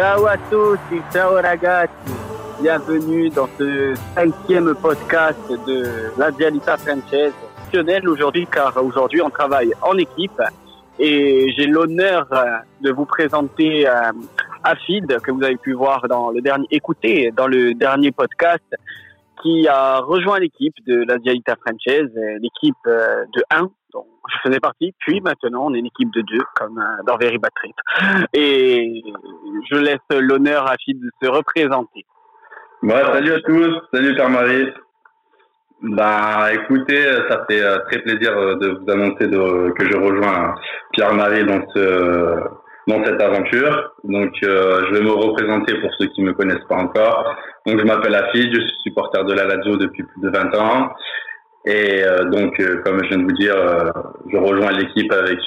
Ciao à tous et ciao ragazzi. Bienvenue dans ce 5e podcast de la Dialita Francese. Aujourd'hui, car aujourd'hui on travaille en équipe et j'ai l'honneur de vous présenter Afid, que vous avez pu voir écouter dans le dernier podcast, qui a rejoint l'équipe de la Dialita Francese, l'équipe de 1, dont je faisais partie, puis maintenant on est l'équipe de 2, comme dans Very Bad Trip. Et je laisse l'honneur à Fid de se représenter. Ouais, salut à tous, salut Pierre-Marie. Bah, écoutez, ça fait très plaisir de vous annoncer que je rejoins Pierre-Marie dans cette aventure. Donc, je vais me représenter pour ceux qui ne me connaissent pas encore. Donc, je m'appelle Afid, je suis supporter de la Lazio depuis plus de 20 ans. Et donc, comme je viens de vous dire, je rejoins l'équipe avec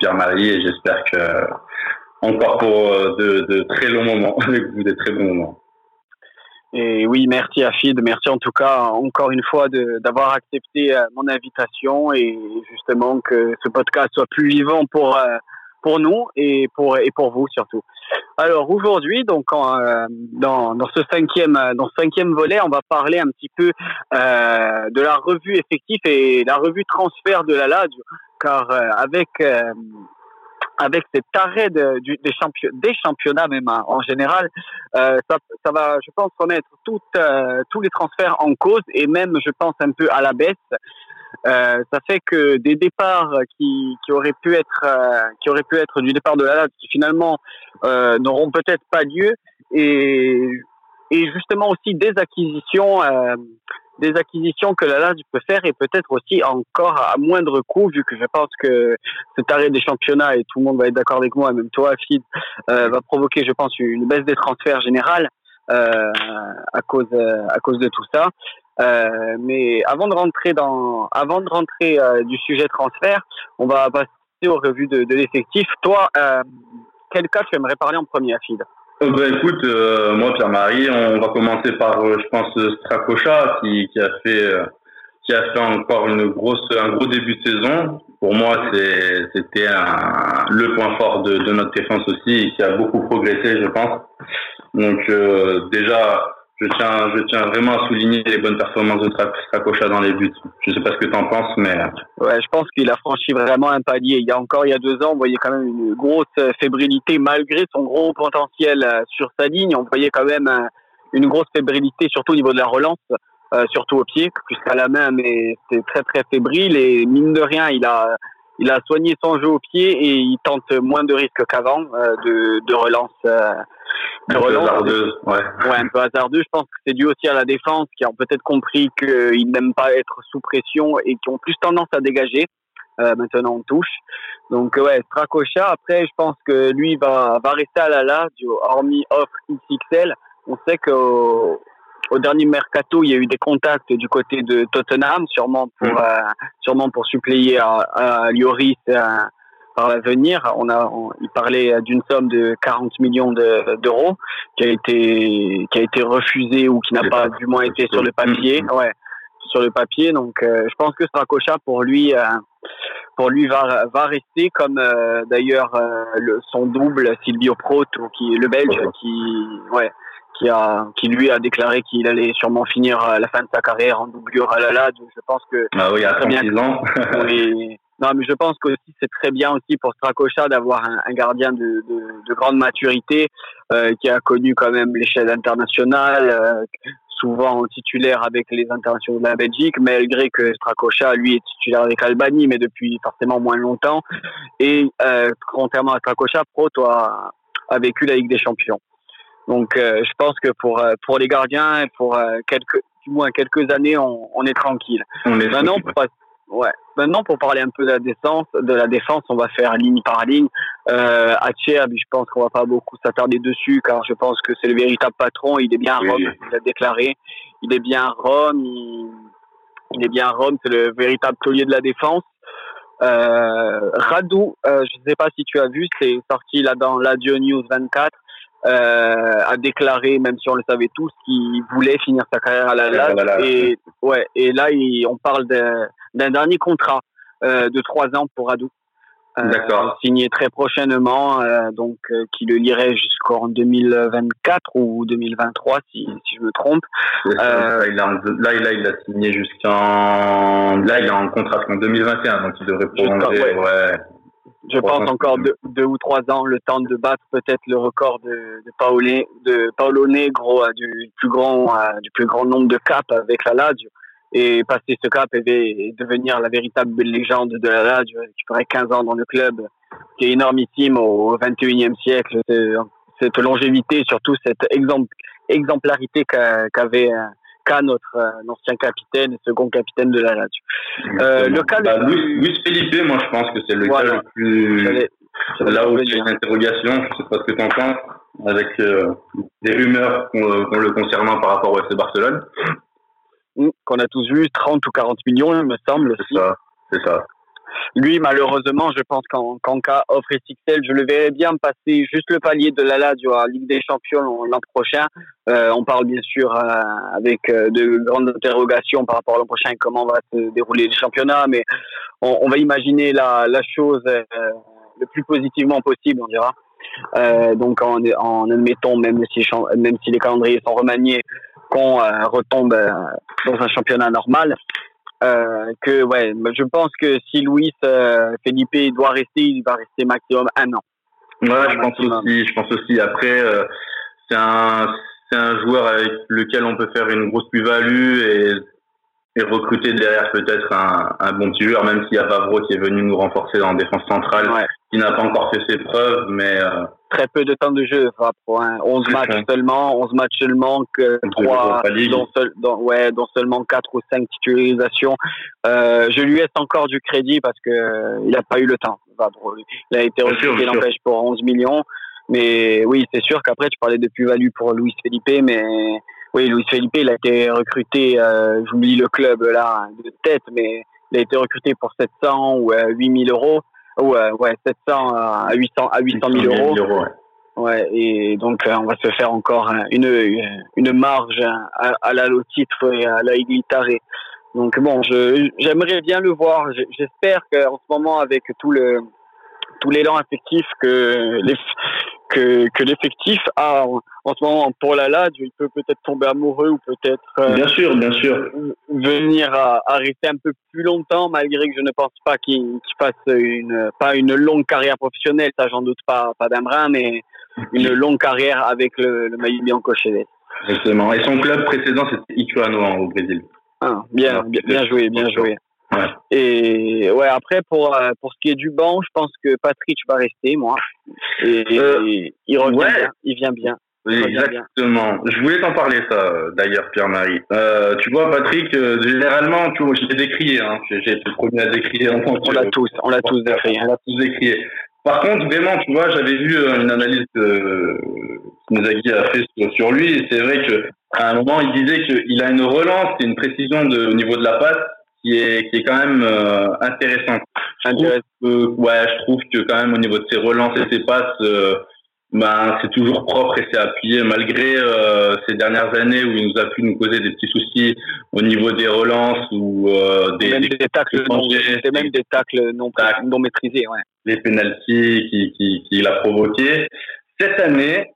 Pierre-Marie et j'espère que encore pour de très longs moments, avec vous, des très bons moments. Et oui, merci Afid, merci en tout cas encore une fois d'avoir accepté mon invitation et justement que ce podcast soit plus vivant pour nous et pour vous surtout. Alors aujourd'hui, donc dans ce cinquième volet, on va parler un petit peu de la revue effectif et la revue transfert de la Lazio, car avec cet arrêt des championnats même en général, ça va, je pense, remettre tous les transferts en cause et même, je pense, un peu à la baisse. Ça fait que des départs qui auraient pu être du départ de la Lazio qui finalement n'auront peut-être pas lieu et justement aussi des acquisitions que la Lazio peut faire et peut-être aussi encore à moindre coût, vu que je pense que cet arrêt des championnats, et tout le monde va être d'accord avec moi, même toi Fid, va provoquer, je pense, une baisse des transferts générales à cause de tout ça. Mais avant de rentrer du sujet transfert, on va passer aux revues de l'effectif. Toi, quel cas tu aimerais parler en premier, Afid? Écoute, moi Pierre-Marie, on va commencer par, je pense, Strakosha qui a fait encore un gros début de saison. Pour moi, c'était le point fort de notre défense aussi, qui a beaucoup progressé, je pense. Donc déjà, je tiens vraiment à souligner les bonnes performances de Strakosha dans les buts. Je ne sais pas ce que tu en penses, mais... Ouais, je pense qu'il a franchi vraiment un palier. Il y a 2 ans, on voyait quand même une grosse fébrilité, malgré son gros potentiel sur sa ligne. On voyait quand même une grosse fébrilité, surtout au niveau de la relance, surtout au pied, puisqu'à la main, mais c'était très, très fébrile. Et mine de rien, il a soigné son jeu au pied et il tente moins de risques qu'avant de relance. Un peu hasardeux. Je pense que c'est dû aussi à la défense qui ont peut-être compris qu'ils n'aiment pas être sous pression et qui ont plus tendance à dégager. Maintenant, on touche. Donc, ouais, Strakosha. Après, je pense que lui va rester à la Lazio, hormis offre XXL. On sait qu'au dernier mercato, il y a eu des contacts du côté de Tottenham, sûrement pour suppléer à Lloris. Par l'avenir, il parlait d'une somme de 40 millions d'euros qui a été refusée ou qui n'a pas du moins été sur le papier. Ouais, sur le papier. Donc, je pense que Strakosha pour lui va rester, comme d'ailleurs son double Silvio Proto, qui est le Belge, qui lui a déclaré qu'il allait sûrement finir la fin de sa carrière en doublure à la Lazio. Je pense que à 36 ans. Non, mais je pense que c'est très bien aussi pour Strakosha d'avoir un gardien de grande maturité qui a connu quand même l'échelle internationale, souvent titulaire avec les internationaux de la Belgique, malgré que Strakosha, lui, est titulaire avec l'Albanie, mais depuis forcément moins longtemps. Et contrairement à Strakosha, Proto a vécu la Ligue des Champions. Donc, je pense que pour les gardiens, et pour quelques années, on est tranquille. Maintenant, Maintenant, pour parler un peu de la défense, on va faire ligne par ligne. Acerbi, je pense qu'on va pas beaucoup s'attarder dessus, car je pense que c'est le véritable patron. Il est bien à Rome, il a déclaré. Il est bien à Rome, c'est le véritable taulier de la défense. Radu, je sais pas si tu as vu, c'est sorti là dans Lazio News 24. A déclaré, même si on le savait tous, qu'il voulait finir sa carrière à la Lazio. Et là, on parle d'un dernier contrat de 3 ans pour Radu. signé très prochainement, qui le lirait jusqu'en 2024 ou 2023 si je me trompe. Il a signé jusqu'en... Là, il a un contrat jusqu'en 2021, donc il devrait prolonger. Je pense encore deux ou trois ans, le temps de battre peut-être le record de Paolo Negro du plus grand nombre de caps avec la Lazio. Et passer ce cap et devenir la véritable légende de la Lazio, qui ferait 15 ans dans le club, qui est énormissime au XXIe siècle. Cette longévité, surtout cette exemplarité qu'avait notre ancien capitaine et second capitaine de la Lazio. Luis Felipe, moi je pense que c'est le cas le plus... Là où il y a une interrogation, je ne sais pas ce que tu en penses, avec des rumeurs qu'on le concernant par rapport au FC Barcelone. Qu'on a tous vu, 30 ou 40 millions, il me semble. C'est ça. Lui, malheureusement, je pense qu'en cas offre et Sixel, je le verrais bien passer juste le palier de la Lazio à Ligue des Champions l'an prochain. On parle bien sûr avec de grandes interrogations par rapport à l'an prochain et comment va se dérouler le championnat, mais on va imaginer la chose le plus positivement possible, on dira. Donc, en admettant, même si les calendriers sont remaniés, qu'on retombe dans un championnat normal. Je pense que si Luis Felipe doit rester, il va rester maximum un an. Je pense aussi. Après, c'est un joueur avec lequel on peut faire une grosse plus-value et recruter derrière peut-être un bon petit joueur, même s'il y a Vavro qui est venu nous renforcer en défense centrale, qui n'a pas encore fait ses preuves, mais... Très peu de temps de jeu, Vavro, 11 matchs seulement, que 3, dont seulement 4 ou 5 titularisations. Je lui laisse encore du crédit parce que il n'a pas eu le temps, Vavro. Il a été recruté, l'empêche, pour 11 millions, mais oui, c'est sûr qu'après, tu parlais de plus-value pour Luis Felipe, mais... Oui, Luis Felipe, il a été recruté, j'oublie le club là de tête, mais il a été recruté pour 700 ou 8 000 euros, ou 700 à 800 000 euros. Ouais, et donc on va se faire encore une marge à la titre et à la Iglitare. Donc bon, j'aimerais bien le voir. J'espère qu'en ce moment, avec tout l'élan affectif que l'effectif a en ce moment pour la Lazio, il peut peut-être tomber amoureux ou peut-être bien sûr. Venir à rester un peu plus longtemps, malgré que je ne pense pas qu'il fasse pas une longue carrière professionnelle, ça j'en doute pas d'un brin, mais une longue carrière avec le maillot bianco-celeste. Exactement. Et son club précédent, c'était Ituano au Brésil. Bien joué. Ouais. Et après pour ce qui est du banc, je pense que Patric va rester, moi. Et il revient bien. Exactement. Je voulais t'en parler ça d'ailleurs, Pierre-Marie. Tu vois, Patric, généralement, je l'ai décrié. J'ai été le premier à décrier. On l'a tous décrié. Par contre, vraiment, tu vois, j'avais vu une analyse que Inzaghi a fait sur lui. Et c'est vrai que à un moment, il disait qu'il a une relance et une précision au niveau de la passe qui est quand même intéressante. Je trouve que quand même au niveau de ses relances et ses passes, c'est toujours propre et c'est appuyé, malgré ces dernières années où il nous a pu nous causer des petits soucis au niveau des relances ou des tacles non maîtrisés. Ouais. Les pénaltys qu'il a provoqués. Cette année,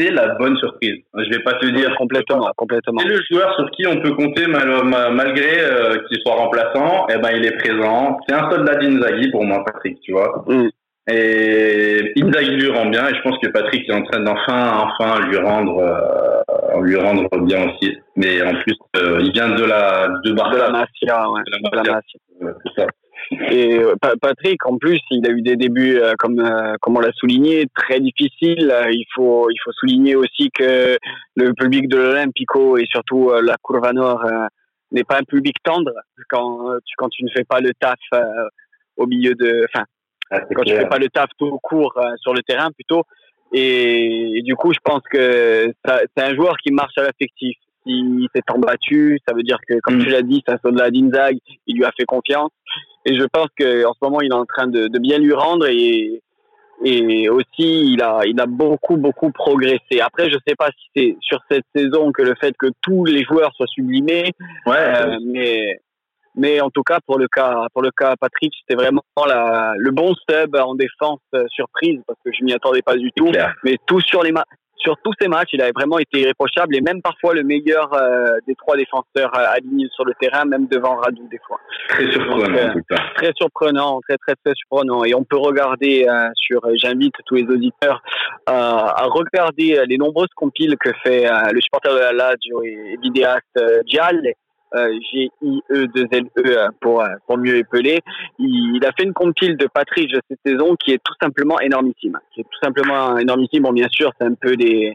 c'est la bonne surprise. Je vais pas te dire complètement. C'est le joueur sur qui on peut compter malgré qu'il soit remplaçant. Il est présent. C'est un soldat d'Inzaghi pour moi, Patric. Tu vois. Mm. Et Inzaghi lui rend bien. Et je pense que Patric est en train d'enfin lui rendre bien aussi. Mais en plus, il vient de la Masia. C'est ça. Et Patric, en plus, il a eu des débuts, comme on l'a souligné, très difficiles. Il faut souligner aussi que le public de l'Olympico et surtout la Curva Nord n'est pas un public tendre quand tu ne fais pas le taf au milieu de... Enfin, quand tu ne fais pas le taf tout court sur le terrain plutôt. Et du coup, je pense que c'est un joueur qui marche à l'affectif. Il s'est embattu, ça veut dire que, comme tu l'as dit, c'est un soldat d'Inzaghi, il lui a fait confiance. Et je pense qu'en ce moment, il est en train de bien lui rendre et aussi, il a beaucoup progressé. Après, je ne sais pas si c'est sur cette saison que le fait que tous les joueurs soient sublimés, Mais en tout cas, pour le cas Patric, c'était vraiment le bon sub en défense surprise, parce que je m'y attendais pas du tout. Mais sur tous ces matchs, il avait vraiment été irréprochable, et même parfois le meilleur des trois défenseurs alignés sur le terrain, même devant Radu des fois. Très surprenant. Donc, en tout cas. Très surprenant, très surprenant. Et on peut regarder j'invite tous les auditeurs à regarder les nombreuses compiles que fait le supporter de la Lazio et vidéaste Dial. G-I-E-2-L-E pour mieux épeler. Il a fait une compile de Patric de cette saison qui est tout simplement énormissime. Bon, bien sûr, c'est un peu les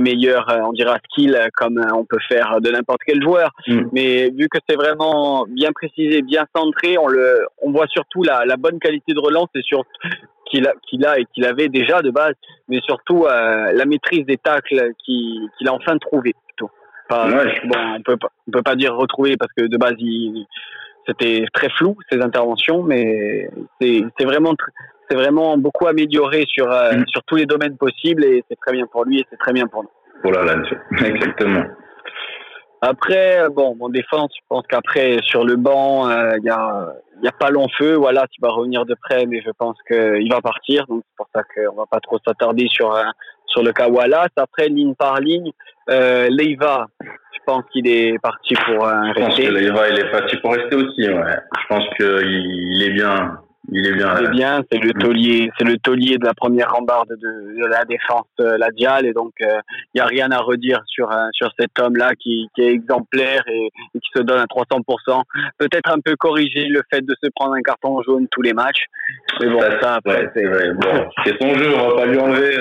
meilleurs, on dira, skills comme on peut faire de n'importe quel joueur. Mais vu que c'est vraiment bien précisé, bien centré, on voit surtout la bonne qualité de relance et surtout qu'il a et qu'il avait déjà de base, mais surtout la maîtrise des tacles qu'il a enfin trouvé. On peut pas dire retrouver, parce que de base c'était très flou ses interventions, mais c'est vraiment beaucoup amélioré sur tous les domaines possibles, et c'est très bien pour lui et c'est très bien pour nous. Voilà, exactement. Après, en défense, je pense qu'après sur le banc, il y a pas long feu. Voilà, tu vas revenir de près, mais je pense qu'il va partir, donc c'est pour ça qu'on va pas trop s'attarder sur le cas Wallace. Après, ligne par ligne, Leiva, je pense qu'il est parti pour rester. Je pense que Leiva, il est parti pour rester aussi, ouais. Je pense qu'il est bien. Il est bien, c'est le taulier de la première rambarde de la défense ladiale, et donc il n'y a rien à redire sur cet homme-là qui est exemplaire et qui se donne à 300%. Peut-être un peu corriger le fait de se prendre un carton jaune tous les matchs. Mais bon, ça après, ouais, c'est vrai. Bon, c'est son jeu, on va pas lui enlever.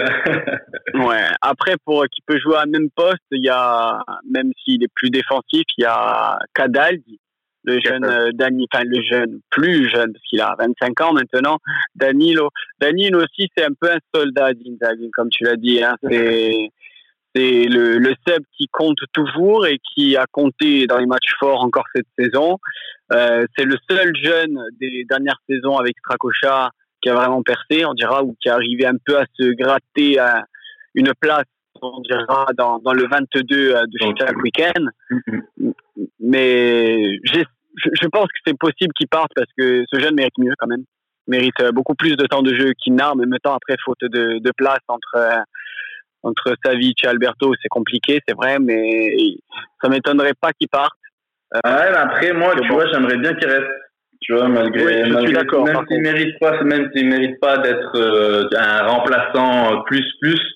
Ouais. Après, pour qui peut jouer à même poste, il y a, même s'il est plus défensif, il y a Cataldi. Le plus jeune, parce qu'il a 25 ans maintenant, Danilo. Danilo aussi, c'est un peu un soldat d'Inzaghi, comme tu l'as dit. Hein. C'est le sub qui compte toujours et qui a compté dans les matchs forts encore cette saison. C'est le seul jeune des dernières saisons avec Strakosha qui a vraiment percé, on dira, ou qui est arrivé un peu à se gratter à une place, on dira, dans le 22 de chaque week-end. Mais je pense que c'est possible qu'il parte, parce que ce jeune mérite mieux quand même. Mérite beaucoup plus de temps de jeu qu'il n'a, mais en même temps, après, faute de place entre Savić et Alberto, c'est compliqué, c'est vrai, mais ça m'étonnerait pas qu'il parte. Après, moi, j'aimerais bien qu'il reste. Tu vois, malgré, je suis d'accord, même s'il mérite pas d'être un remplaçant plus,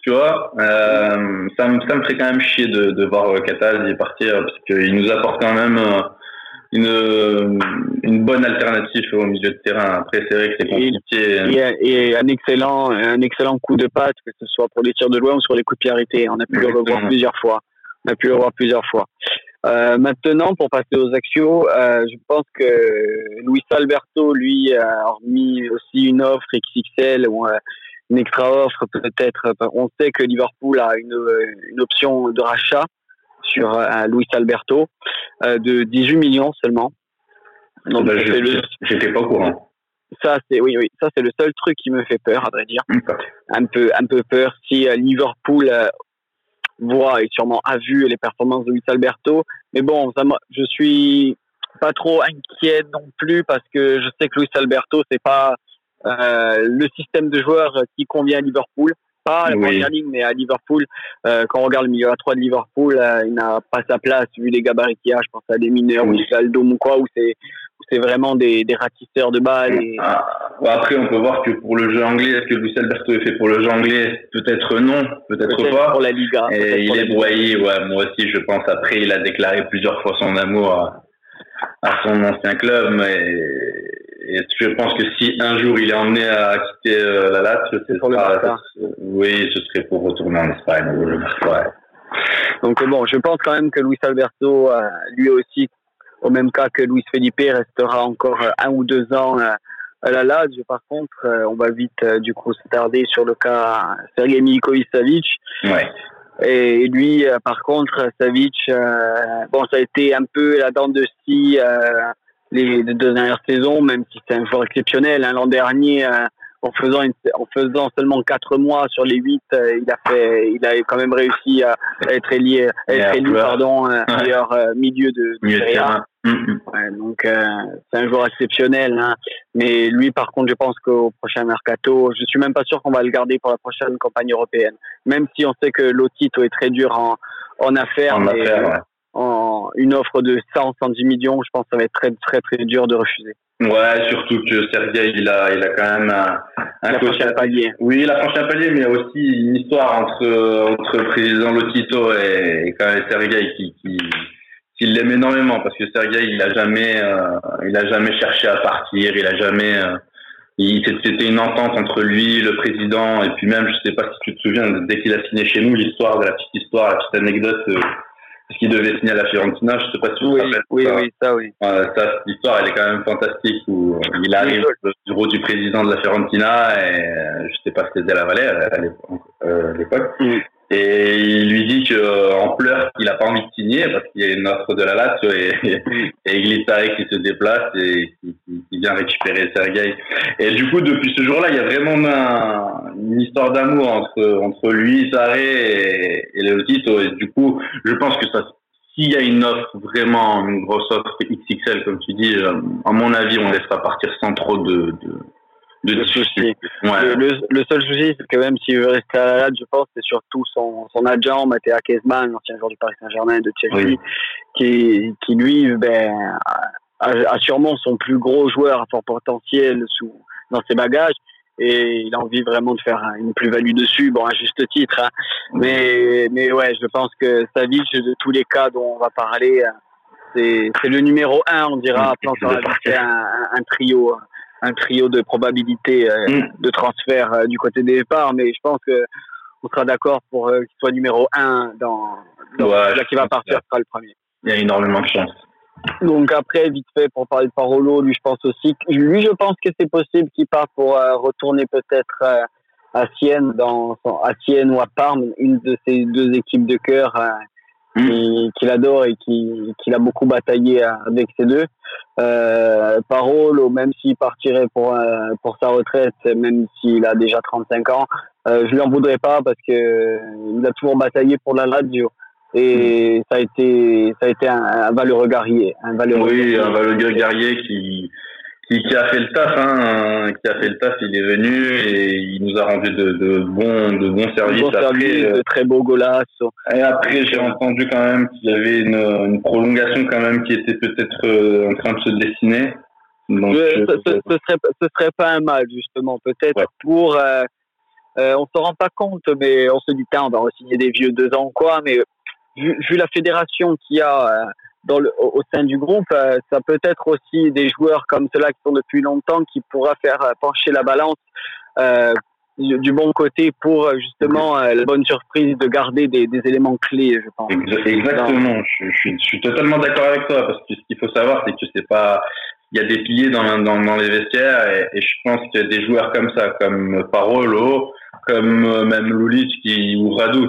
tu vois, ça me ferait quand même chier de voir Cataldi partir, parce qu'il nous apporte quand même une bonne alternative au milieu de terrain. Après, c'est vrai que c'est compliqué. Et un excellent coup de patte, que ce soit pour les tirs de loin ou sur les coups de pied arrêtés. On a pu le revoir plusieurs fois. Maintenant, pour passer aux axios, je pense que Luis Alberto, lui, a remis aussi une offre XXL ou une extra-offre peut-être. On sait que Liverpool a une option de rachat sur Luis Alberto de 18 millions seulement. Donc, j'étais pas au courant. Ça, c'est le seul truc qui me fait peur, à vrai dire. Un peu peur si Liverpool voit et sûrement a vu les performances de Luis Alberto, mais bon, je suis pas trop inquiet non plus, parce que je sais que Luis Alberto, c'est pas le système de joueur qui convient à Liverpool, pas à la première ligne, mais à Liverpool. Quand on regarde le milieu à 3 de Liverpool, il n'a pas sa place, vu les gabarits qu'il y a. Je pense à des mineurs ou des Aldom ou quoi, où c'est vraiment des ratisseurs de balles. Après, on peut voir que pour le jeu anglais, est-ce que Luis Alberto est fait pour le jeu anglais? Peut-être non, peut-être pas. Pour la Liga. Et il est broyé, ouais, moi aussi, je pense. Après, il a déclaré plusieurs fois son amour à son ancien club, mais et je pense que si un jour il est emmené à quitter la Lazio, ce serait pour retourner en Espagne. Ouais. Donc bon, je pense quand même que Luis Alberto, lui aussi, au même cas que Luis Felipe, restera encore 1 ou 2 ans à la Lazio. Par contre, on va vite du coup s'attarder sur le cas Sergei Milinković-Savić. Ouais. Et lui, par contre, Savić, ça a été un peu la dent de scie les deux dernières saisons, même si c'est un joueur exceptionnel. L'an dernier, en faisant seulement 4 mois sur les 8, il a quand même réussi à être élu meilleur milieu de Serie A. Donc c'est un joueur exceptionnel, hein. Mais lui par contre je pense qu'au prochain mercato, je suis même pas sûr qu'on va le garder pour la prochaine campagne européenne, même si on sait que Lotito est très dur en affaires, une offre de 110 millions, je pense que ça va être très très très dur de refuser. Ouais, surtout que Sergueï, il a quand même un coach à palier. Oui, la franchise à palier, mais il y a aussi une histoire entre le président Lotito et quand même Sergueï qui l'aime énormément, parce que Sergueï, il a jamais cherché à partir, c'était une entente entre lui, le président, et puis même, je sais pas si tu te souviens, dès qu'il a signé chez nous, la petite anecdote, parce qu'il devait signer à la Fiorentina, je ne sais pas si vous vous rappelez. Oui. Cette histoire, elle est quand même fantastique, où il arrive au bureau du président de la Fiorentina, et je ne sais pas si c'était la Vallée à l'époque, et il lui dit qu'en pleurs, qu'il n'a pas envie de signer, parce qu'il y a une offre de la Lazio, et Iglitari qui se déplace, et qui vient récupérer Sergueï. Et du coup, depuis ce jour-là, il y a vraiment une histoire d'amour entre lui, Sarri et Lotito. Et du coup, je pense que s'il y a une offre, vraiment une grosse offre XXL, comme tu dis, à mon avis, on laissera partir sans trop de soucis. Ouais. Le seul souci, c'est que même s'il veut rester à la Lazio, je pense, c'est surtout son adjoint, Mattea Kesman, l'ancien joueur du Paris Saint-Germain et de Chelsea, qui lui, a sûrement son plus gros joueur à fort potentiel dans ses bagages. Et il a envie vraiment de faire une plus-value dessus, bon, à juste titre, hein. Mais ouais, je pense que Savić, de tous les cas dont on va parler, c'est le numéro 1, on dira, plan sur un trio de probabilités de transfert du côté des départs, mais je pense que on sera d'accord pour qu'il soit numéro 1 là qui va partir sera le premier. Il y a énormément de chance. Donc après, vite fait, pour parler de Parolo, je pense que c'est possible qu'il parte pour retourner peut-être à Sienne, à Sienne ou à Parme, une de ces deux équipes de cœur qu'il adore et qu'il a beaucoup bataillé avec ces deux. Parolo, même s'il partirait pour sa retraite, même s'il a déjà 35 ans, je lui en voudrais pas parce que il a toujours bataillé pour la Lazio. Et ça a été un valeureux guerrier. Un valeureux guerrier qui a fait le taf, il est venu et il nous a rendu de bons services. De très beaux golasses. Et après, j'ai entendu quand même qu'il y avait une prolongation quand même qui était peut-être en train de se dessiner. Donc, ce serait pas un mal, justement, peut-être pour, on s'en rend pas compte, mais on se dit, on va re-signer des vieux 2 ans, quoi, mais vu la fédération qu'il y a au sein du groupe, ça peut être aussi des joueurs comme ceux-là qui sont depuis longtemps qui pourra faire pencher la balance du bon côté pour justement la bonne surprise de garder des éléments clés, je pense. Exactement, je suis totalement d'accord avec toi, parce que ce qu'il faut savoir, c'est que c'est pas... Il y a des piliers dans les vestiaires et je pense qu'il y a des joueurs comme ça, comme Parolo, comme même Lulić ou Radu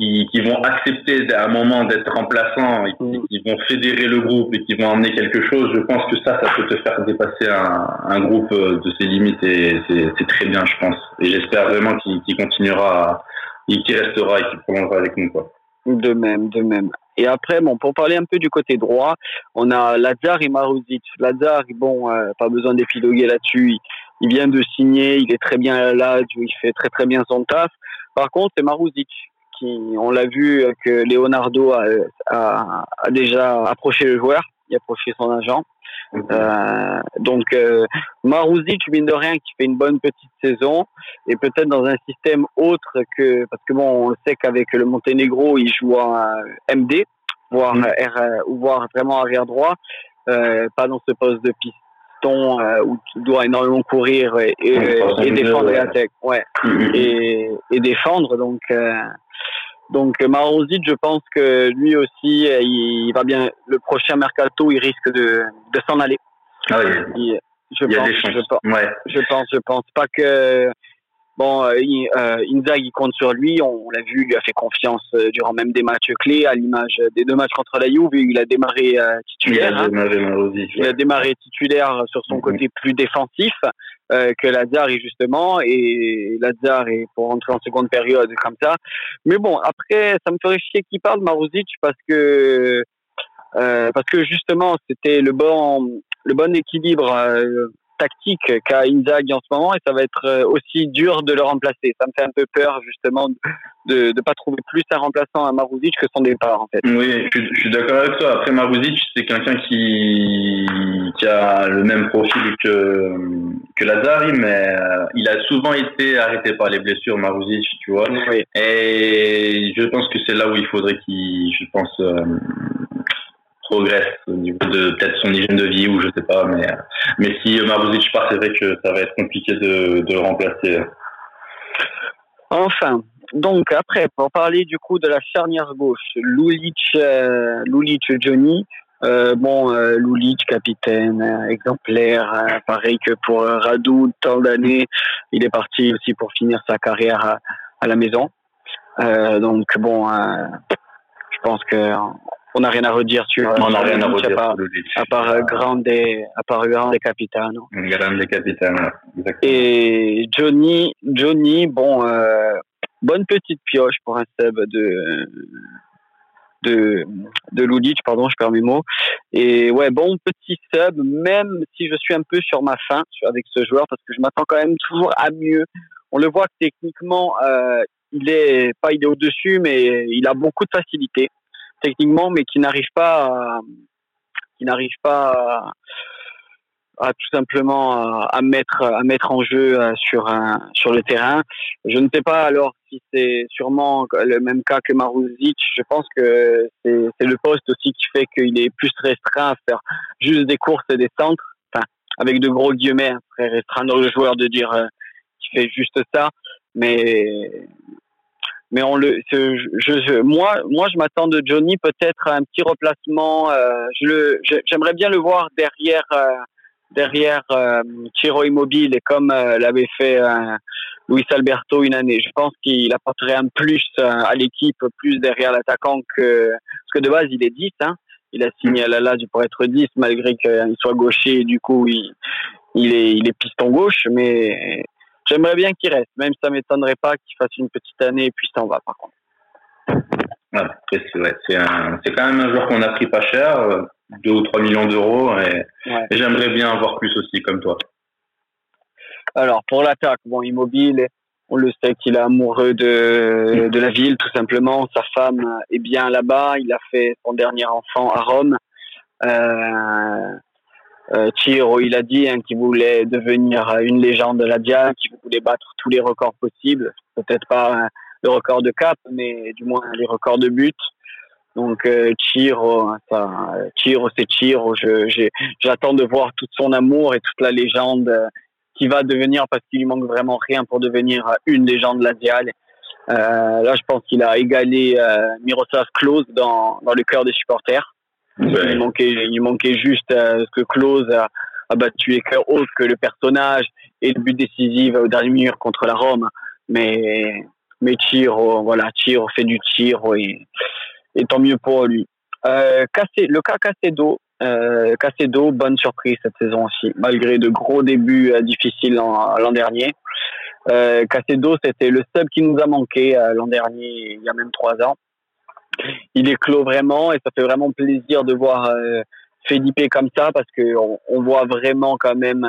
qui vont accepter à un moment d'être remplaçants et qui vont fédérer le groupe et qui vont emmener quelque chose. Je pense que ça peut te faire dépasser un groupe de ses limites et c'est très bien, je pense. Et j'espère vraiment qu'il continuera et qu'il restera et qu'il prolongera avec nous, quoi. De même. Et après, pour parler un peu du côté droit, on a Lazzari et Marušić. Lazzari, pas besoin d'épiloguer là-dessus. Il vient de signer, il est très bien à la Lazio, il fait très très bien son taf. Par contre, c'est Marušić. On l'a vu que Leonardo a déjà approché le joueur, il a approché son agent. Donc Marušić, mine de rien, qui fait une bonne petite saison, et peut-être dans un système autre que... Parce que on sait qu'avec le Monténégro, il joue en MD, voire vraiment arrière-droit, pas dans ce poste de piston où tu dois énormément courir et défendre et attaquer. Ouais. Et défendre, donc Marušić, je pense que lui aussi, il va bien. Le prochain mercato, il risque de s'en aller. Ah oui. Je pense. Je pense pas que Bon, Inzaghi compte sur lui, on l'a vu, il lui a fait confiance durant même des matchs clés, à l'image des deux matchs contre la Juve, il a démarré titulaire. Il a démarré titulaire sur son côté plus défensif que Lazzari, justement, et Lazzari pour rentrer en seconde période comme ça. Mais bon, après, ça me ferait chier qu'il parle, Marušić, parce que justement, c'était le bon équilibre tactique qu'a Inzaghi en ce moment, et ça va être aussi dur de le remplacer. Ça me fait un peu peur, justement, de ne pas trouver plus un remplaçant à Marušić que son départ, en fait. Oui, je suis d'accord avec toi. Après, Marušić, c'est quelqu'un qui a le même profil que Lazzari, mais il a souvent été arrêté par les blessures, Marušić, tu vois. Oui. Et je pense que c'est là où il faudrait qu'il, je pense, progresse au niveau de peut-être son hygiène de vie ou je sais pas, mais si Marušić part, c'est vrai que ça va être compliqué de le remplacer. Enfin, donc après, pour parler du coup de la charnière gauche, Lulić, Jony, Lulić, capitaine exemplaire, pareil que pour Radu, tant d'années, il est parti aussi pour finir sa carrière à la maison. Je pense que on n'a rien à redire sur à part Grande Capitano. Grande Capitano, exactement. Et Jony, bonne petite pioche pour un sub de Lulić, pardon, je perds mes mots. Et ouais, bon petit sub, même si je suis un peu sur ma faim avec ce joueur, parce que je m'attends quand même toujours à mieux. On le voit que techniquement, il est au-dessus, mais il a beaucoup de facilité techniquement, mais qui n'arrive pas à tout simplement à mettre en jeu sur le terrain. Je ne sais pas alors si c'est sûrement le même cas que Marušić. Je pense que c'est le poste aussi qui fait qu'il est plus restreint à faire juste des courses et des centres, enfin avec de gros guillemets, très restreint dans le joueur de dire qu'il fait juste ça, mais moi je m'attends de Jony peut-être à un petit replacement. J'aimerais bien le voir derrière Ciro Immobile, comme l'avait fait Luis Alberto une année. Je pense qu'il apporterait un plus à l'équipe, plus derrière l'attaquant que, parce que de base il est 10, hein. Il a signé à la Lazio pour être 10 malgré qu'il soit gaucher, et du coup il est piston gauche, mais j'aimerais bien qu'il reste, même si ça ne m'étonnerait pas qu'il fasse une petite année et puis s'en va, par contre. Ouais, c'est quand même un joueur qu'on a pris pas cher, 2 ou 3 millions d'euros, et j'aimerais bien en voir plus aussi, comme toi. Alors, pour l'attaque, Immobile, on le sait qu'il est amoureux de la ville, tout simplement. Sa femme est bien là-bas, il a fait son dernier enfant à Rome. Ciro, il a dit qu'il voulait devenir une légende de la Dial, qu'il voulait battre tous les records possibles, peut-être pas le record de cap, mais du moins les records de but. Donc Ciro, c'est Ciro. J'attends de voir tout son amour et toute la légende qu'il va devenir, parce qu'il lui manque vraiment rien pour devenir une légende de la Dial. Là, je pense qu'il a égalé Miroslav Klose dans le cœur des supporters. Ouais. Il manquait juste ce que Klose a battu les cœurs autres que le personnage et le but décisif au dernier mur contre la Rome. Mais Ciro fait du Ciro, et tant mieux pour lui. Caicedo, bonne surprise cette saison aussi, malgré de gros débuts difficiles l'an dernier. Caicedo, c'était le sub qui nous a manqué l'an dernier, il y a même 3 ans. Il éclot vraiment, et ça fait vraiment plaisir de voir Felipe comme ça, parce qu'on voit vraiment quand même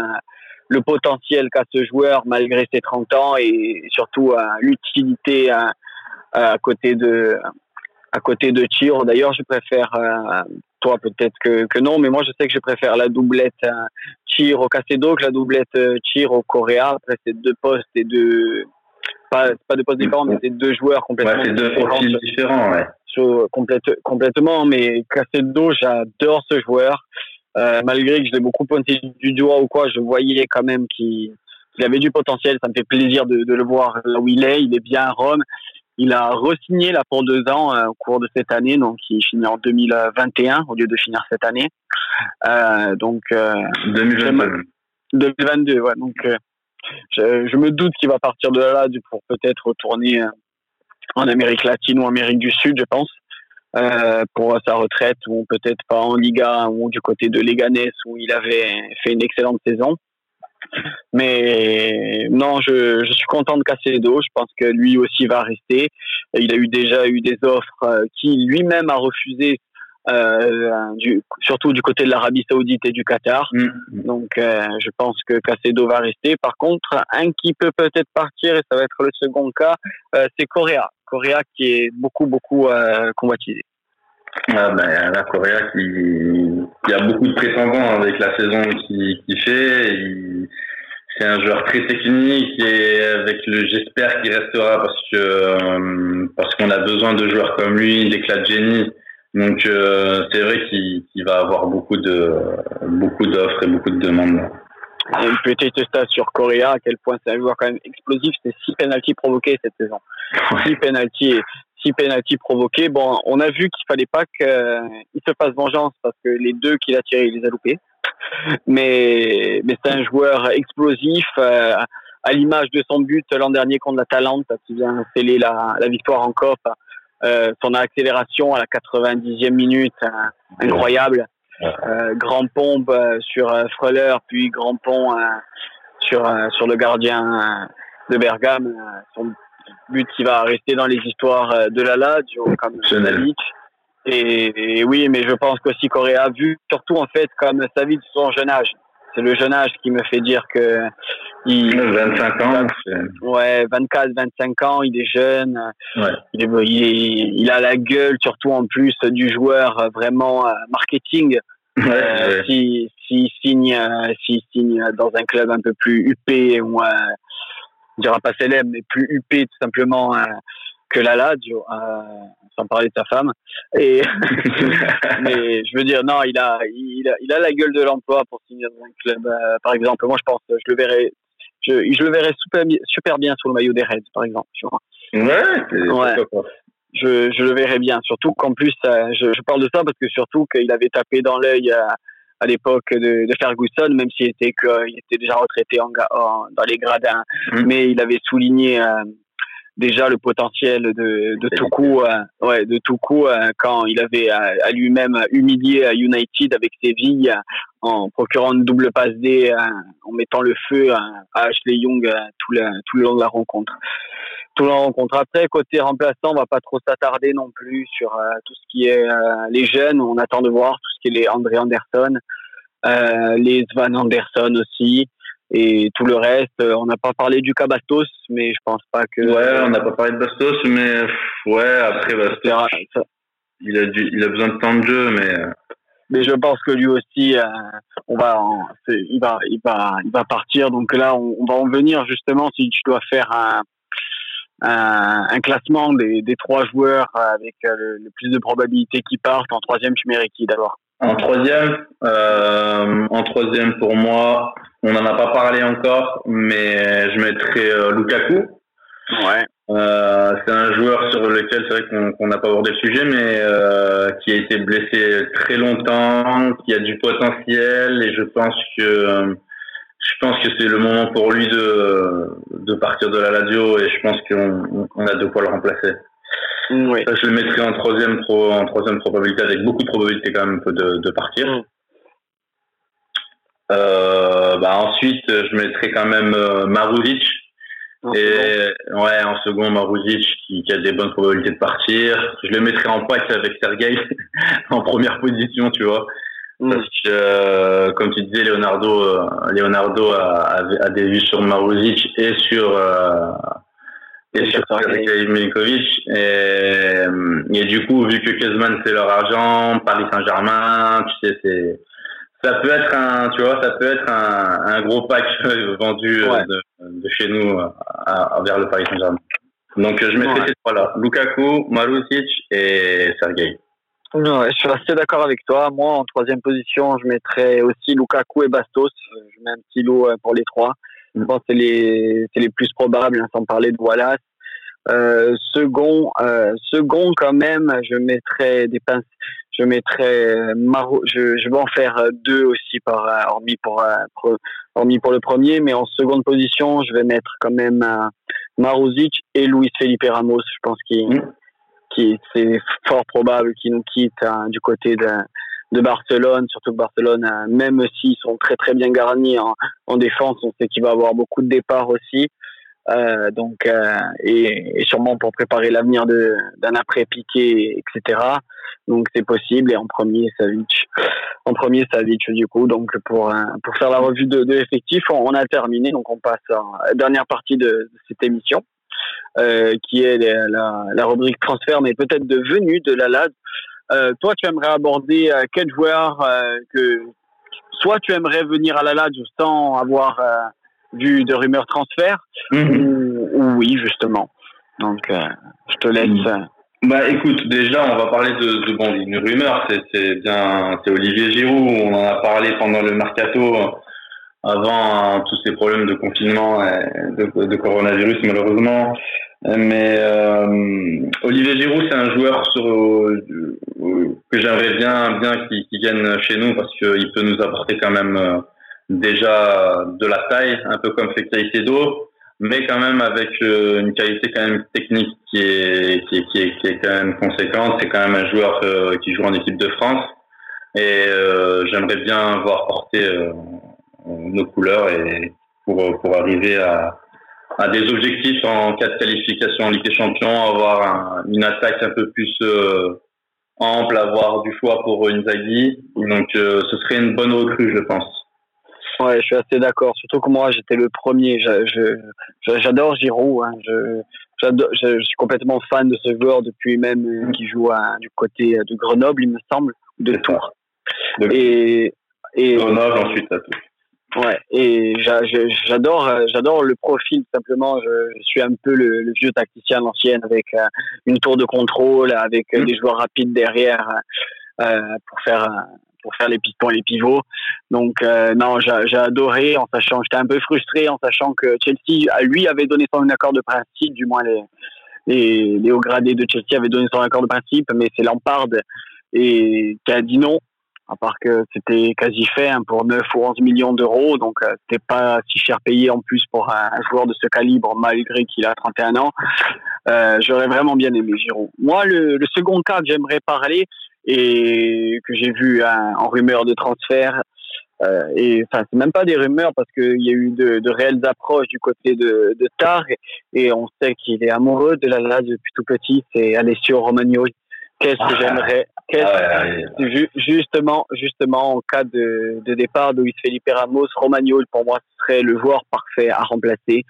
le potentiel qu'a ce joueur malgré ses 30 ans, et surtout l'utilité à côté de Ciro. D'ailleurs, je préfère, toi peut-être que non, mais moi je sais que je préfère la doublette Ciro-Caicedo que la doublette Ciro-Correa. Après, c'est 2 postes et 2... Pas de poste différent, mais c'est 2 joueurs complètement différents. Ouais. Complètement, mais Caicedo, j'adore ce joueur. Malgré que je l'ai beaucoup pointé du doigt ou quoi, je voyais quand même qu'il avait du potentiel. Ça me fait plaisir de le voir là où il est. Il est bien à Rome. Il a re-signé là pour 2 ans au cours de cette année. Donc, il finit en 2021 au lieu de finir cette année. 2022, ouais. Donc, je me doute qu'il va partir de là pour peut-être retourner en Amérique latine ou en Amérique du Sud, je pense, pour sa retraite, ou peut-être pas en Liga, ou du côté de Leganés où il avait fait une excellente saison. Mais non, je suis content de casser les dos. Je pense que lui aussi va rester. Il a déjà eu des offres qu'il lui-même a refusées, surtout du côté de l'Arabie Saoudite et du Qatar. Donc je pense que Caicedo va rester. Par contre, un qui peut peut-être partir, et ça va être le second cas, c'est Correa qui est beaucoup convoitisé. Ah ben, la Correa qui a beaucoup de prétendants avec la saison qu'il fait. C'est un joueur très technique et j'espère qu'il restera parce qu'on a besoin de joueurs comme lui, d'éclats de génie. Donc c'est vrai qu'il va avoir beaucoup d'offres et beaucoup de demandes. Et une petite stat sur Correa, à quel point c'est un joueur quand même explosif. C'est 6 pénaltys provoqués cette saison. 6 pénaltys provoqués. Bon, on a vu qu'il fallait pas qu'il se fasse vengeance parce que les deux qu'il a tirés, il les a loupés. Mais c'est un joueur explosif, à l'image de son but l'an dernier contre l'Atalante, qui vient sceller la victoire en Coupe. Son accélération à la 90e minute, incroyable. Grand pompe sur Freuler, puis grand pont sur le gardien de Bergame. Son but qui va rester dans les histoires de la Lazio, comme Savić. Et oui, mais je pense qu'aussi Correa, vu surtout en fait comme Savić, son jeune âge. C'est le jeune âge qui me fait dire que 25 ans. Ouais, 24, 25 ans, il est jeune. Ouais. Il a la gueule, surtout en plus du joueur vraiment marketing. Ouais, ouais. S'il signe dans un club un peu plus huppé, ou on dira pas célèbre, mais plus huppé tout simplement que la Lazio, sans parler de sa femme. Et mais je veux dire, non, il a la gueule de l'emploi pour signer dans un club. Par exemple, moi, je pense, je le verrais super bien sous le maillot des Reds, par exemple. Tu vois. Ouais. Je le verrais bien. Surtout qu'en plus, je parle de ça parce que surtout qu'il avait tapé dans l'œil à l'époque de Ferguson, même s'il était déjà retraité dans les gradins, mais il avait souligné déjà le potentiel de Tuchel, quand il avait à lui-même humilié à United avec Séville en procurant une double passe D, en mettant le feu à Ashley Young tout le long de la rencontre. Tout le long de la rencontre. Après, côté remplaçant, on va pas trop s'attarder non plus sur tout ce qui est les jeunes. On attend de voir tout ce qui est les André Anderson, les Svan Anderson aussi. Et tout le reste, on n'a pas parlé du cas Bastos, mais je pense pas que... Ouais, on n'a pas parlé de Bastos, mais ouais, après Bastos, il a besoin de temps de jeu, mais je pense que lui aussi, il va partir. Donc là, on va en venir justement, si tu dois faire un classement des trois joueurs avec le plus de probabilités qu'ils partent. En troisième, tu mets qui d'abord? En troisième pour moi, on n'en a pas parlé encore, mais je mettrais Lukaku. Ouais. C'est un joueur sur lequel c'est vrai qu'on n'a pas abordé le sujet, mais qui a été blessé très longtemps, qui a du potentiel, et je pense que c'est le moment pour lui de partir de la Lazio, et je pense qu'on a de quoi le remplacer. Oui. Je le mettrai en troisième probabilité, avec beaucoup de probabilité quand même de partir. Ensuite, je mettrai quand même Marušić. En second, Marušić qui a des bonnes probabilités de partir. Je le mettrai en pack avec Sergueï en première position, tu vois. Parce que, comme tu disais, Leonardo a des vues sur Marušić et sur... Sergueï Milinkovic, et du coup, vu que Kezman c'est leur argent, Paris Saint-Germain, tu sais, ça peut être un gros pack vendu de chez nous vers le Paris Saint-Germain. Donc je mettrai ces trois-là, Lukaku, Marušić et Sergueï. Ouais, je suis assez d'accord avec toi. Moi, en troisième position, je mettrais aussi Lukaku et Bastos. Je mets un petit lot pour les trois. Je pense que c'est les plus probables, sans parler de Wallace. Second quand même, je mettrais je vais en faire deux aussi hormis pour le premier, mais en seconde position je vais mettre quand même Marušić et Luis Felipe Ramos. Je pense qu'il c'est fort probable qu'il nous quitte du côté de Barcelone, surtout Barcelone, même s'ils sont très très bien garnis en défense, on sait qu'il va avoir beaucoup de départs aussi. Et sûrement pour préparer l'avenir d'un après Piqué, etc. Donc c'est possible, et en premier Savić du coup. Donc pour faire la revue de l'effectif, on a terminé, donc on passe à la dernière partie de cette émission qui est la rubrique transfert, mais peut-être de venue de la LAD. Toi tu aimerais aborder quel joueur que soit tu aimerais venir à la LAD sans avoir vu de rumeurs transfert, oui, justement. Donc, je te laisse. Bah, écoute, déjà, on va parler d'une rumeur. C'est Olivier Giroud. On en a parlé pendant le mercato, avant tous ces problèmes de confinement et de coronavirus, malheureusement. Mais Olivier Giroud, c'est un joueur que j'aimerais bien qu'il vienne chez nous, parce qu'il peut nous apporter quand même. Déjà de la taille, un peu comme fait Caicedo, mais quand même avec une qualité quand même technique qui est quand même conséquente. C'est quand même un joueur qui joue en équipe de France, et j'aimerais bien voir porter nos couleurs, et pour arriver à des objectifs en cas de qualification en Ligue des Champions, avoir une attaque un peu plus ample, avoir du choix pour Inzaghi. Donc ce serait une bonne recrue, je pense. Ouais, je suis assez d'accord. Surtout que moi, j'étais le premier. J'adore Giroud. Hein. Je suis complètement fan de ce joueur depuis même qu'il joue du côté de Grenoble, il me semble, ou de Tours. Et Grenoble ensuite à Tours. Ouais. Et j'adore le profil. Simplement, je suis un peu le vieux tacticien à l'ancienne, avec une tour de contrôle, avec des joueurs rapides derrière pour faire les pistons et les pivots. Donc non, j'ai adoré, en sachant, j'étais un peu frustré en sachant que Chelsea lui avait donné son accord de principe, du moins les hauts gradés de Chelsea avaient donné son accord de principe, mais c'est Lampard qui a dit non, à part que c'était quasi fait pour 9 ou 11 millions d'euros, donc c'était pas si cher payé en plus pour un joueur de ce calibre, malgré qu'il a 31 ans. J'aurais vraiment bien aimé Giroud. Moi, le second cas que j'aimerais parler, et que j'ai vu en rumeur de transfert, et enfin c'est même pas des rumeurs, parce qu'il y a eu de réelles approches du côté de Tar, et on sait qu'il est amoureux de la Lazio depuis tout petit, c'est Alessio Romagnoli. Justement, en cas de départ de Luis Felipe Ramos, Romagnoli pour moi serait le joueur parfait à remplacer.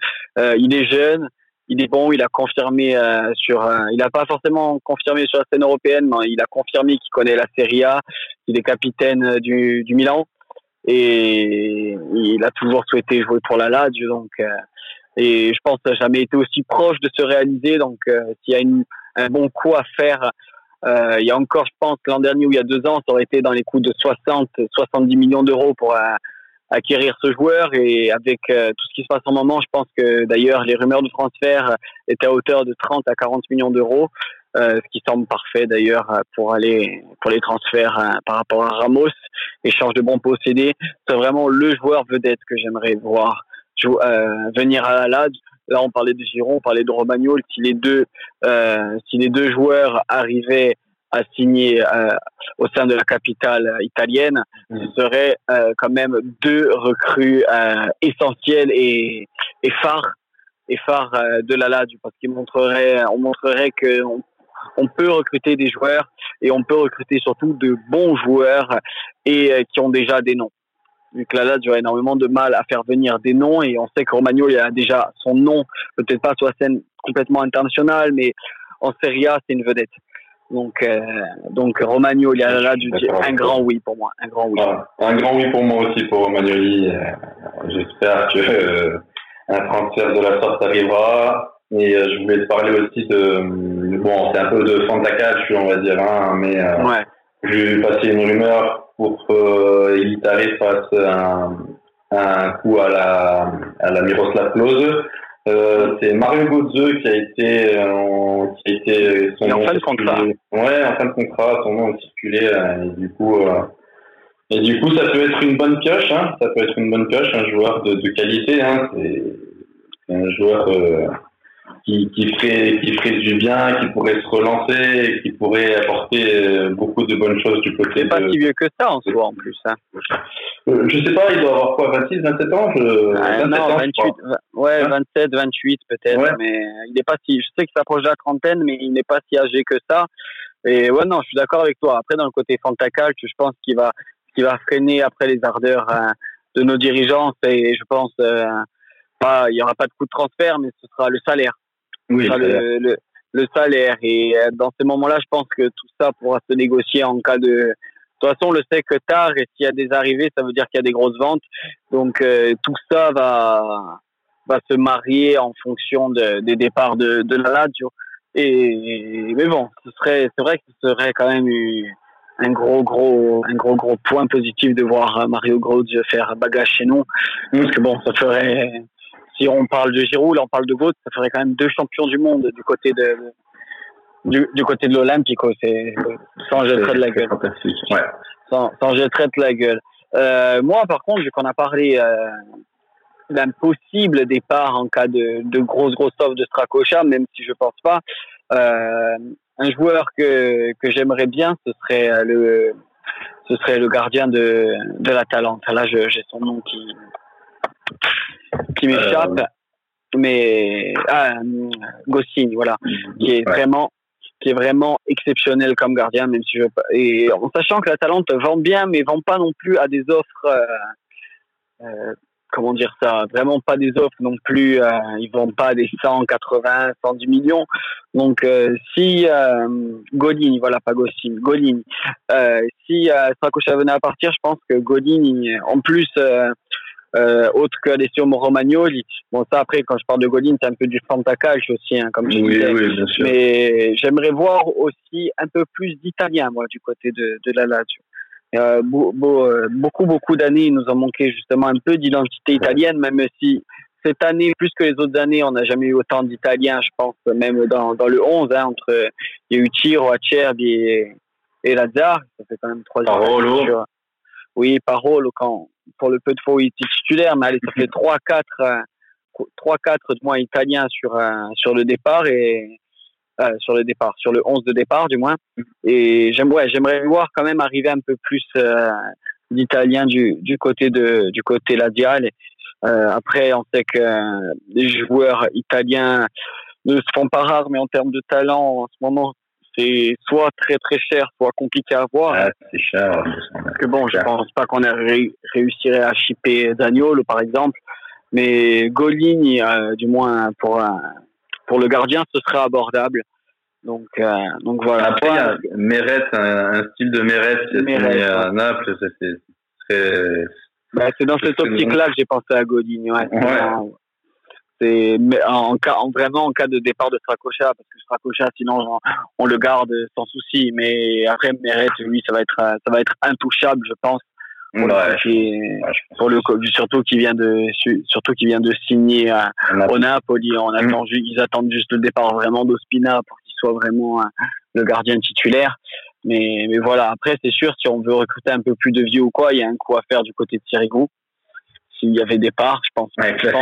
Il est jeune, il est bon, il a confirmé il n'a pas forcément confirmé sur la scène européenne, mais il a confirmé qu'il connaît la Serie A, qu'il est capitaine du Milan, et il a toujours souhaité jouer pour la Lazio, donc et je pense que ça n'a jamais été aussi proche de se réaliser. Donc s'il y a un bon coup à faire, il y a encore, je pense, l'an dernier ou il y a 2 ans, ça aurait été dans les coûts de 60-70 millions d'euros pour acquérir ce joueur, et avec tout ce qui se passe en moment, je pense que d'ailleurs les rumeurs de transfert étaient à hauteur de 30 à 40 millions d'euros, ce qui semble parfait d'ailleurs pour les transferts par rapport à Ramos, échange de bons possédés. C'est vraiment le joueur vedette que j'aimerais voir venir à la Lazio. Là on parlait de Giroud, on parlait de Romagnoli. Si les deux joueurs arrivaient à signer au sein de la capitale italienne, ce serait quand même 2 recrues essentielles et phares de la Lazio, parce qu'on montrerait qu'on peut recruter des joueurs, et on peut recruter surtout de bons joueurs et qui ont déjà des noms. Vu que la Lazio a énormément de mal à faire venir des noms, et on sait que Romagnoli a déjà son nom, peut-être pas sur la scène complètement internationale, mais en Serie A, c'est une vedette. Donc Romagnoli, un grand oui pour moi. Un grand oui pour moi aussi, pour Romagnoli. J'espère que un transfert de la sorte arrivera. Et je voulais te parler aussi de... Bon, c'est un peu de fantacage, on va dire, mais ouais. J'ai passé une rumeur pour que Elitare fasse un coup à la Miroslav Klose. C'est Mario Götze qui a été son nom en fin de contrat. Ouais, en fin de contrat, son nom circulé et du coup ça peut être une bonne pioche, hein. Ça peut être une bonne pioche, un joueur de qualité, hein. C'est un joueur qui ferait du bien, qui pourrait se relancer, qui pourrait apporter beaucoup de bonnes choses du côté. C'est pas si vieux que ça en soi, en plus. Hein. Je sais pas, il doit avoir quoi, 26, 27 ans, 28, ouais, hein? 27, 28 peut-être, ouais. Mais il n'est pas si. Je sais qu'il s'approche de la trentaine, mais il n'est pas si âgé que ça. Et ouais, non, je suis d'accord avec toi. Après, dans le côté Fantacalc, je pense qu'il va freiner après les ardeurs de nos dirigeants, et je pense. Il n'y aura pas de coût de transfert, mais ce sera le salaire. Oui, le salaire. Et dans ces moments-là, je pense que tout ça pourra se négocier en cas de... De toute façon, on le sait que tard, et s'il y a des arrivées, ça veut dire qu'il y a des grosses ventes. Donc, tout ça va se marier en fonction des départs de la Lazio. Mais bon, c'est vrai que ce serait quand même un gros point positif de voir Mario Götze faire bagage chez nous. Parce que bon, ça ferait... Si on parle de Giroud, là on parle de Götze, ça ferait quand même 2 champions du monde du côté de l'Olympico. Sans jetterait de la gueule. Moi, par contre, vu qu'on a parlé d'un possible départ en cas de grosse offre de Strakosha, même si je pense pas, un joueur que j'aimerais bien, ce serait le gardien de l'Atalanta. Là, j'ai son nom qui m'échappe, mais Goscinny, voilà, qui est vraiment exceptionnel comme gardien, même si et en sachant que l'Atalante vend bien, mais vend pas non plus à des offres, vraiment pas des offres non plus. Ils vendent pas des 180, 110 millions. Donc si Godin, voilà, pas Goscinny, Godin, si Strakosha venait à partir, je pense que Godin, en plus. Autre que Alessio Romagnoli. Bon, ça, après, quand je parle de Godin, c'est un peu du fantacalcio aussi, hein, comme je disais. Oui, bien sûr. Mais j'aimerais voir aussi un peu plus d'Italien, moi, du côté de la Lazio. Beaucoup d'années, il nous a manqué justement un peu d'identité italienne, même si cette année, plus que les autres années, on n'a jamais eu autant d'Italiens, je pense, même dans le 11, hein, il y a eu Ciro, Acerbi et Lazzari. Ça fait quand même 3 ans. Parolo. Oui, Parolo, pour le peu de fois où il était titulaire, mais allez, ça fait 3-4 du moins italiens sur le 11 de départ du moins. Et j'aimerais voir quand même arriver un peu plus d'italiens du côté Laziale. Après, on sait que les joueurs italiens ne se font pas rares, mais en termes de talent en ce moment, c'est soit très très cher, soit compliqué à avoir. Ah, c'est cher. Parce que bon, je pense pas qu'on réussirait à chipper Zaniolo, par exemple. Mais Golini, du moins pour le gardien, ce serait abordable. Donc voilà. Après, il y a Meret, un style de Meret à Naples, c'est dans cette optique-là que j'ai pensé à Golini. Ouais. C'est en cas de départ de Strakosha, parce que Strakosha, sinon on le garde sans souci. Mais après Meret, lui, ça va être intouchable, je pense. Surtout qu'il vient de signer au Napoli. Ils attendent juste le départ vraiment d'Ospina pour qu'il soit vraiment le gardien titulaire. Mais voilà. Après, c'est sûr, si on veut recruter un peu plus de vieux ou quoi, il y a un coup à faire du côté de Sirigu. S'il y avait départ, je pense. Avec la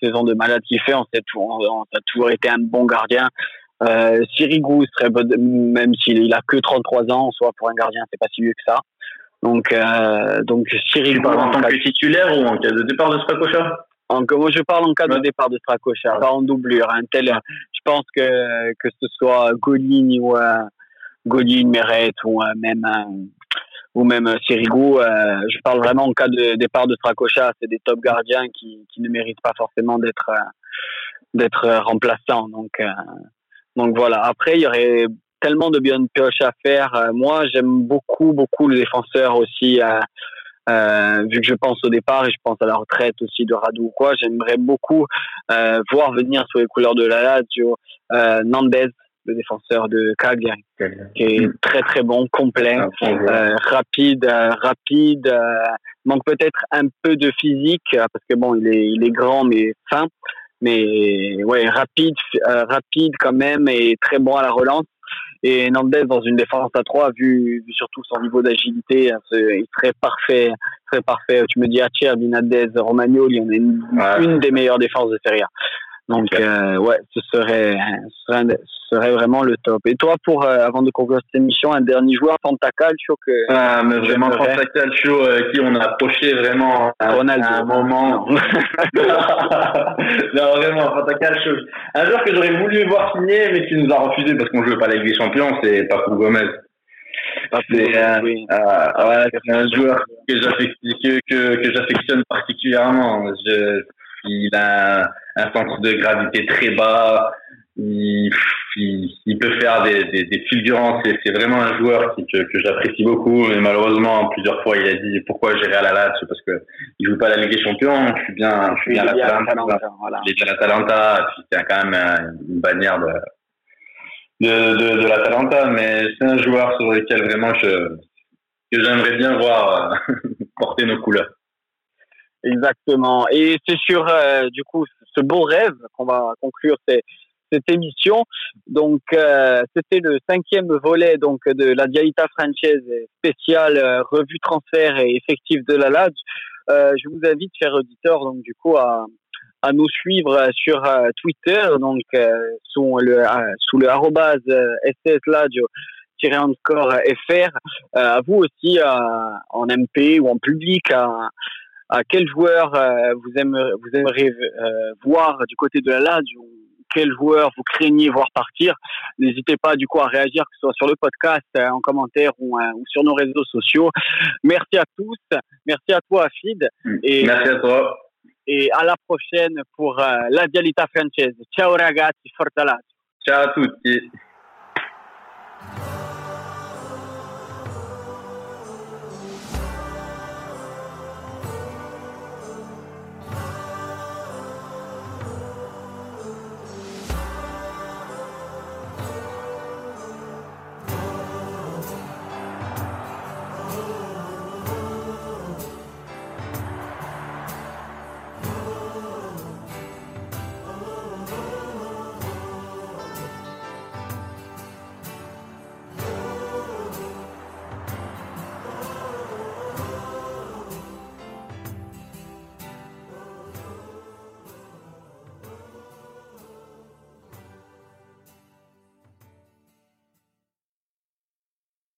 saison de malade qu'il fait, on a toujours été un bon gardien. Sirigu serait bon, même s'il a que 33 ans, soit pour un gardien, c'est pas si vieux que ça. Donc Sirigu en tant que titulaire ou en cas de départ de Strakosha. Moi, je parle en cas de départ de Strakosha, pas en doublure. Hein, je pense que ce soit Godin ou Meret ou même Sirigu, je parle vraiment en cas de départ de Strakosha, c'est des top gardiens qui ne méritent pas forcément d'être remplaçants. Donc voilà. Après, il y aurait tellement de bonnes pioches à faire. Moi, j'aime beaucoup le défenseur aussi, vu que je pense au départ et je pense à la retraite aussi de Radu ou quoi. J'aimerais beaucoup voir venir sous les couleurs de la Lazio Nandez. le défenseur de Cagliari, qui est très très bon, complet, rapide, manque peut-être un peu de physique parce que bon, il est grand mais fin, mais ouais, rapide quand même, et très bon à la relance. Et Nandes dans une défense à 3, vu surtout son niveau d'agilité, hein, il serait parfait. Très parfait. Tu me dis Acerbi, Nadez, Romagnoli, on est une des meilleures défenses de Serie A. Donc, ouais, ce serait vraiment le top. Et toi, avant de conclure cette émission, un dernier joueur, Fanta Calcio, que... Ah, mais vraiment, Fanta Calcio, qui on a approché vraiment à un moment. Non, vraiment, Fanta Calcio. Un joueur que j'aurais voulu voir signer, mais qui nous a refusé parce qu'on ne jouait pas la Ligue des Champions, c'est Papu Gomez. C'est un joueur que j'affectionne particulièrement. Il a un centre de gravité très bas, il peut faire des fulgurances, c'est vraiment un joueur que j'apprécie beaucoup, mais malheureusement plusieurs fois il a dit pourquoi j'irai à la Lazio parce que il joue pas la Ligue des Champions, je suis bien à l'Atalanta, voilà. Il est à l'Atalanta, puis c'est quand même une bannière de l'Atalanta, mais c'est un joueur sur lequel vraiment que j'aimerais bien voir porter nos couleurs. Exactement. Et c'est sur du coup ce beau rêve qu'on va conclure cette émission. Donc c'était le 5e volet donc de la Dialita Francese spéciale revue transfert et effectif de la Lazio. Je vous invite, chers auditeurs, donc du coup à nous suivre sur Twitter, donc sous le @sslazio_fr. À vous aussi en MP ou en public à quel joueur vous aimeriez voir du côté de la Lazio, quel joueur vous craignez voir partir. N'hésitez pas du coup à réagir, que ce soit sur le podcast, en commentaire ou sur nos réseaux sociaux. Merci à tous, merci à toi Afid, et merci à toi, et à la prochaine pour la Dialita Francese. Ciao ragazzi, forza Lazio. Ciao à tutti.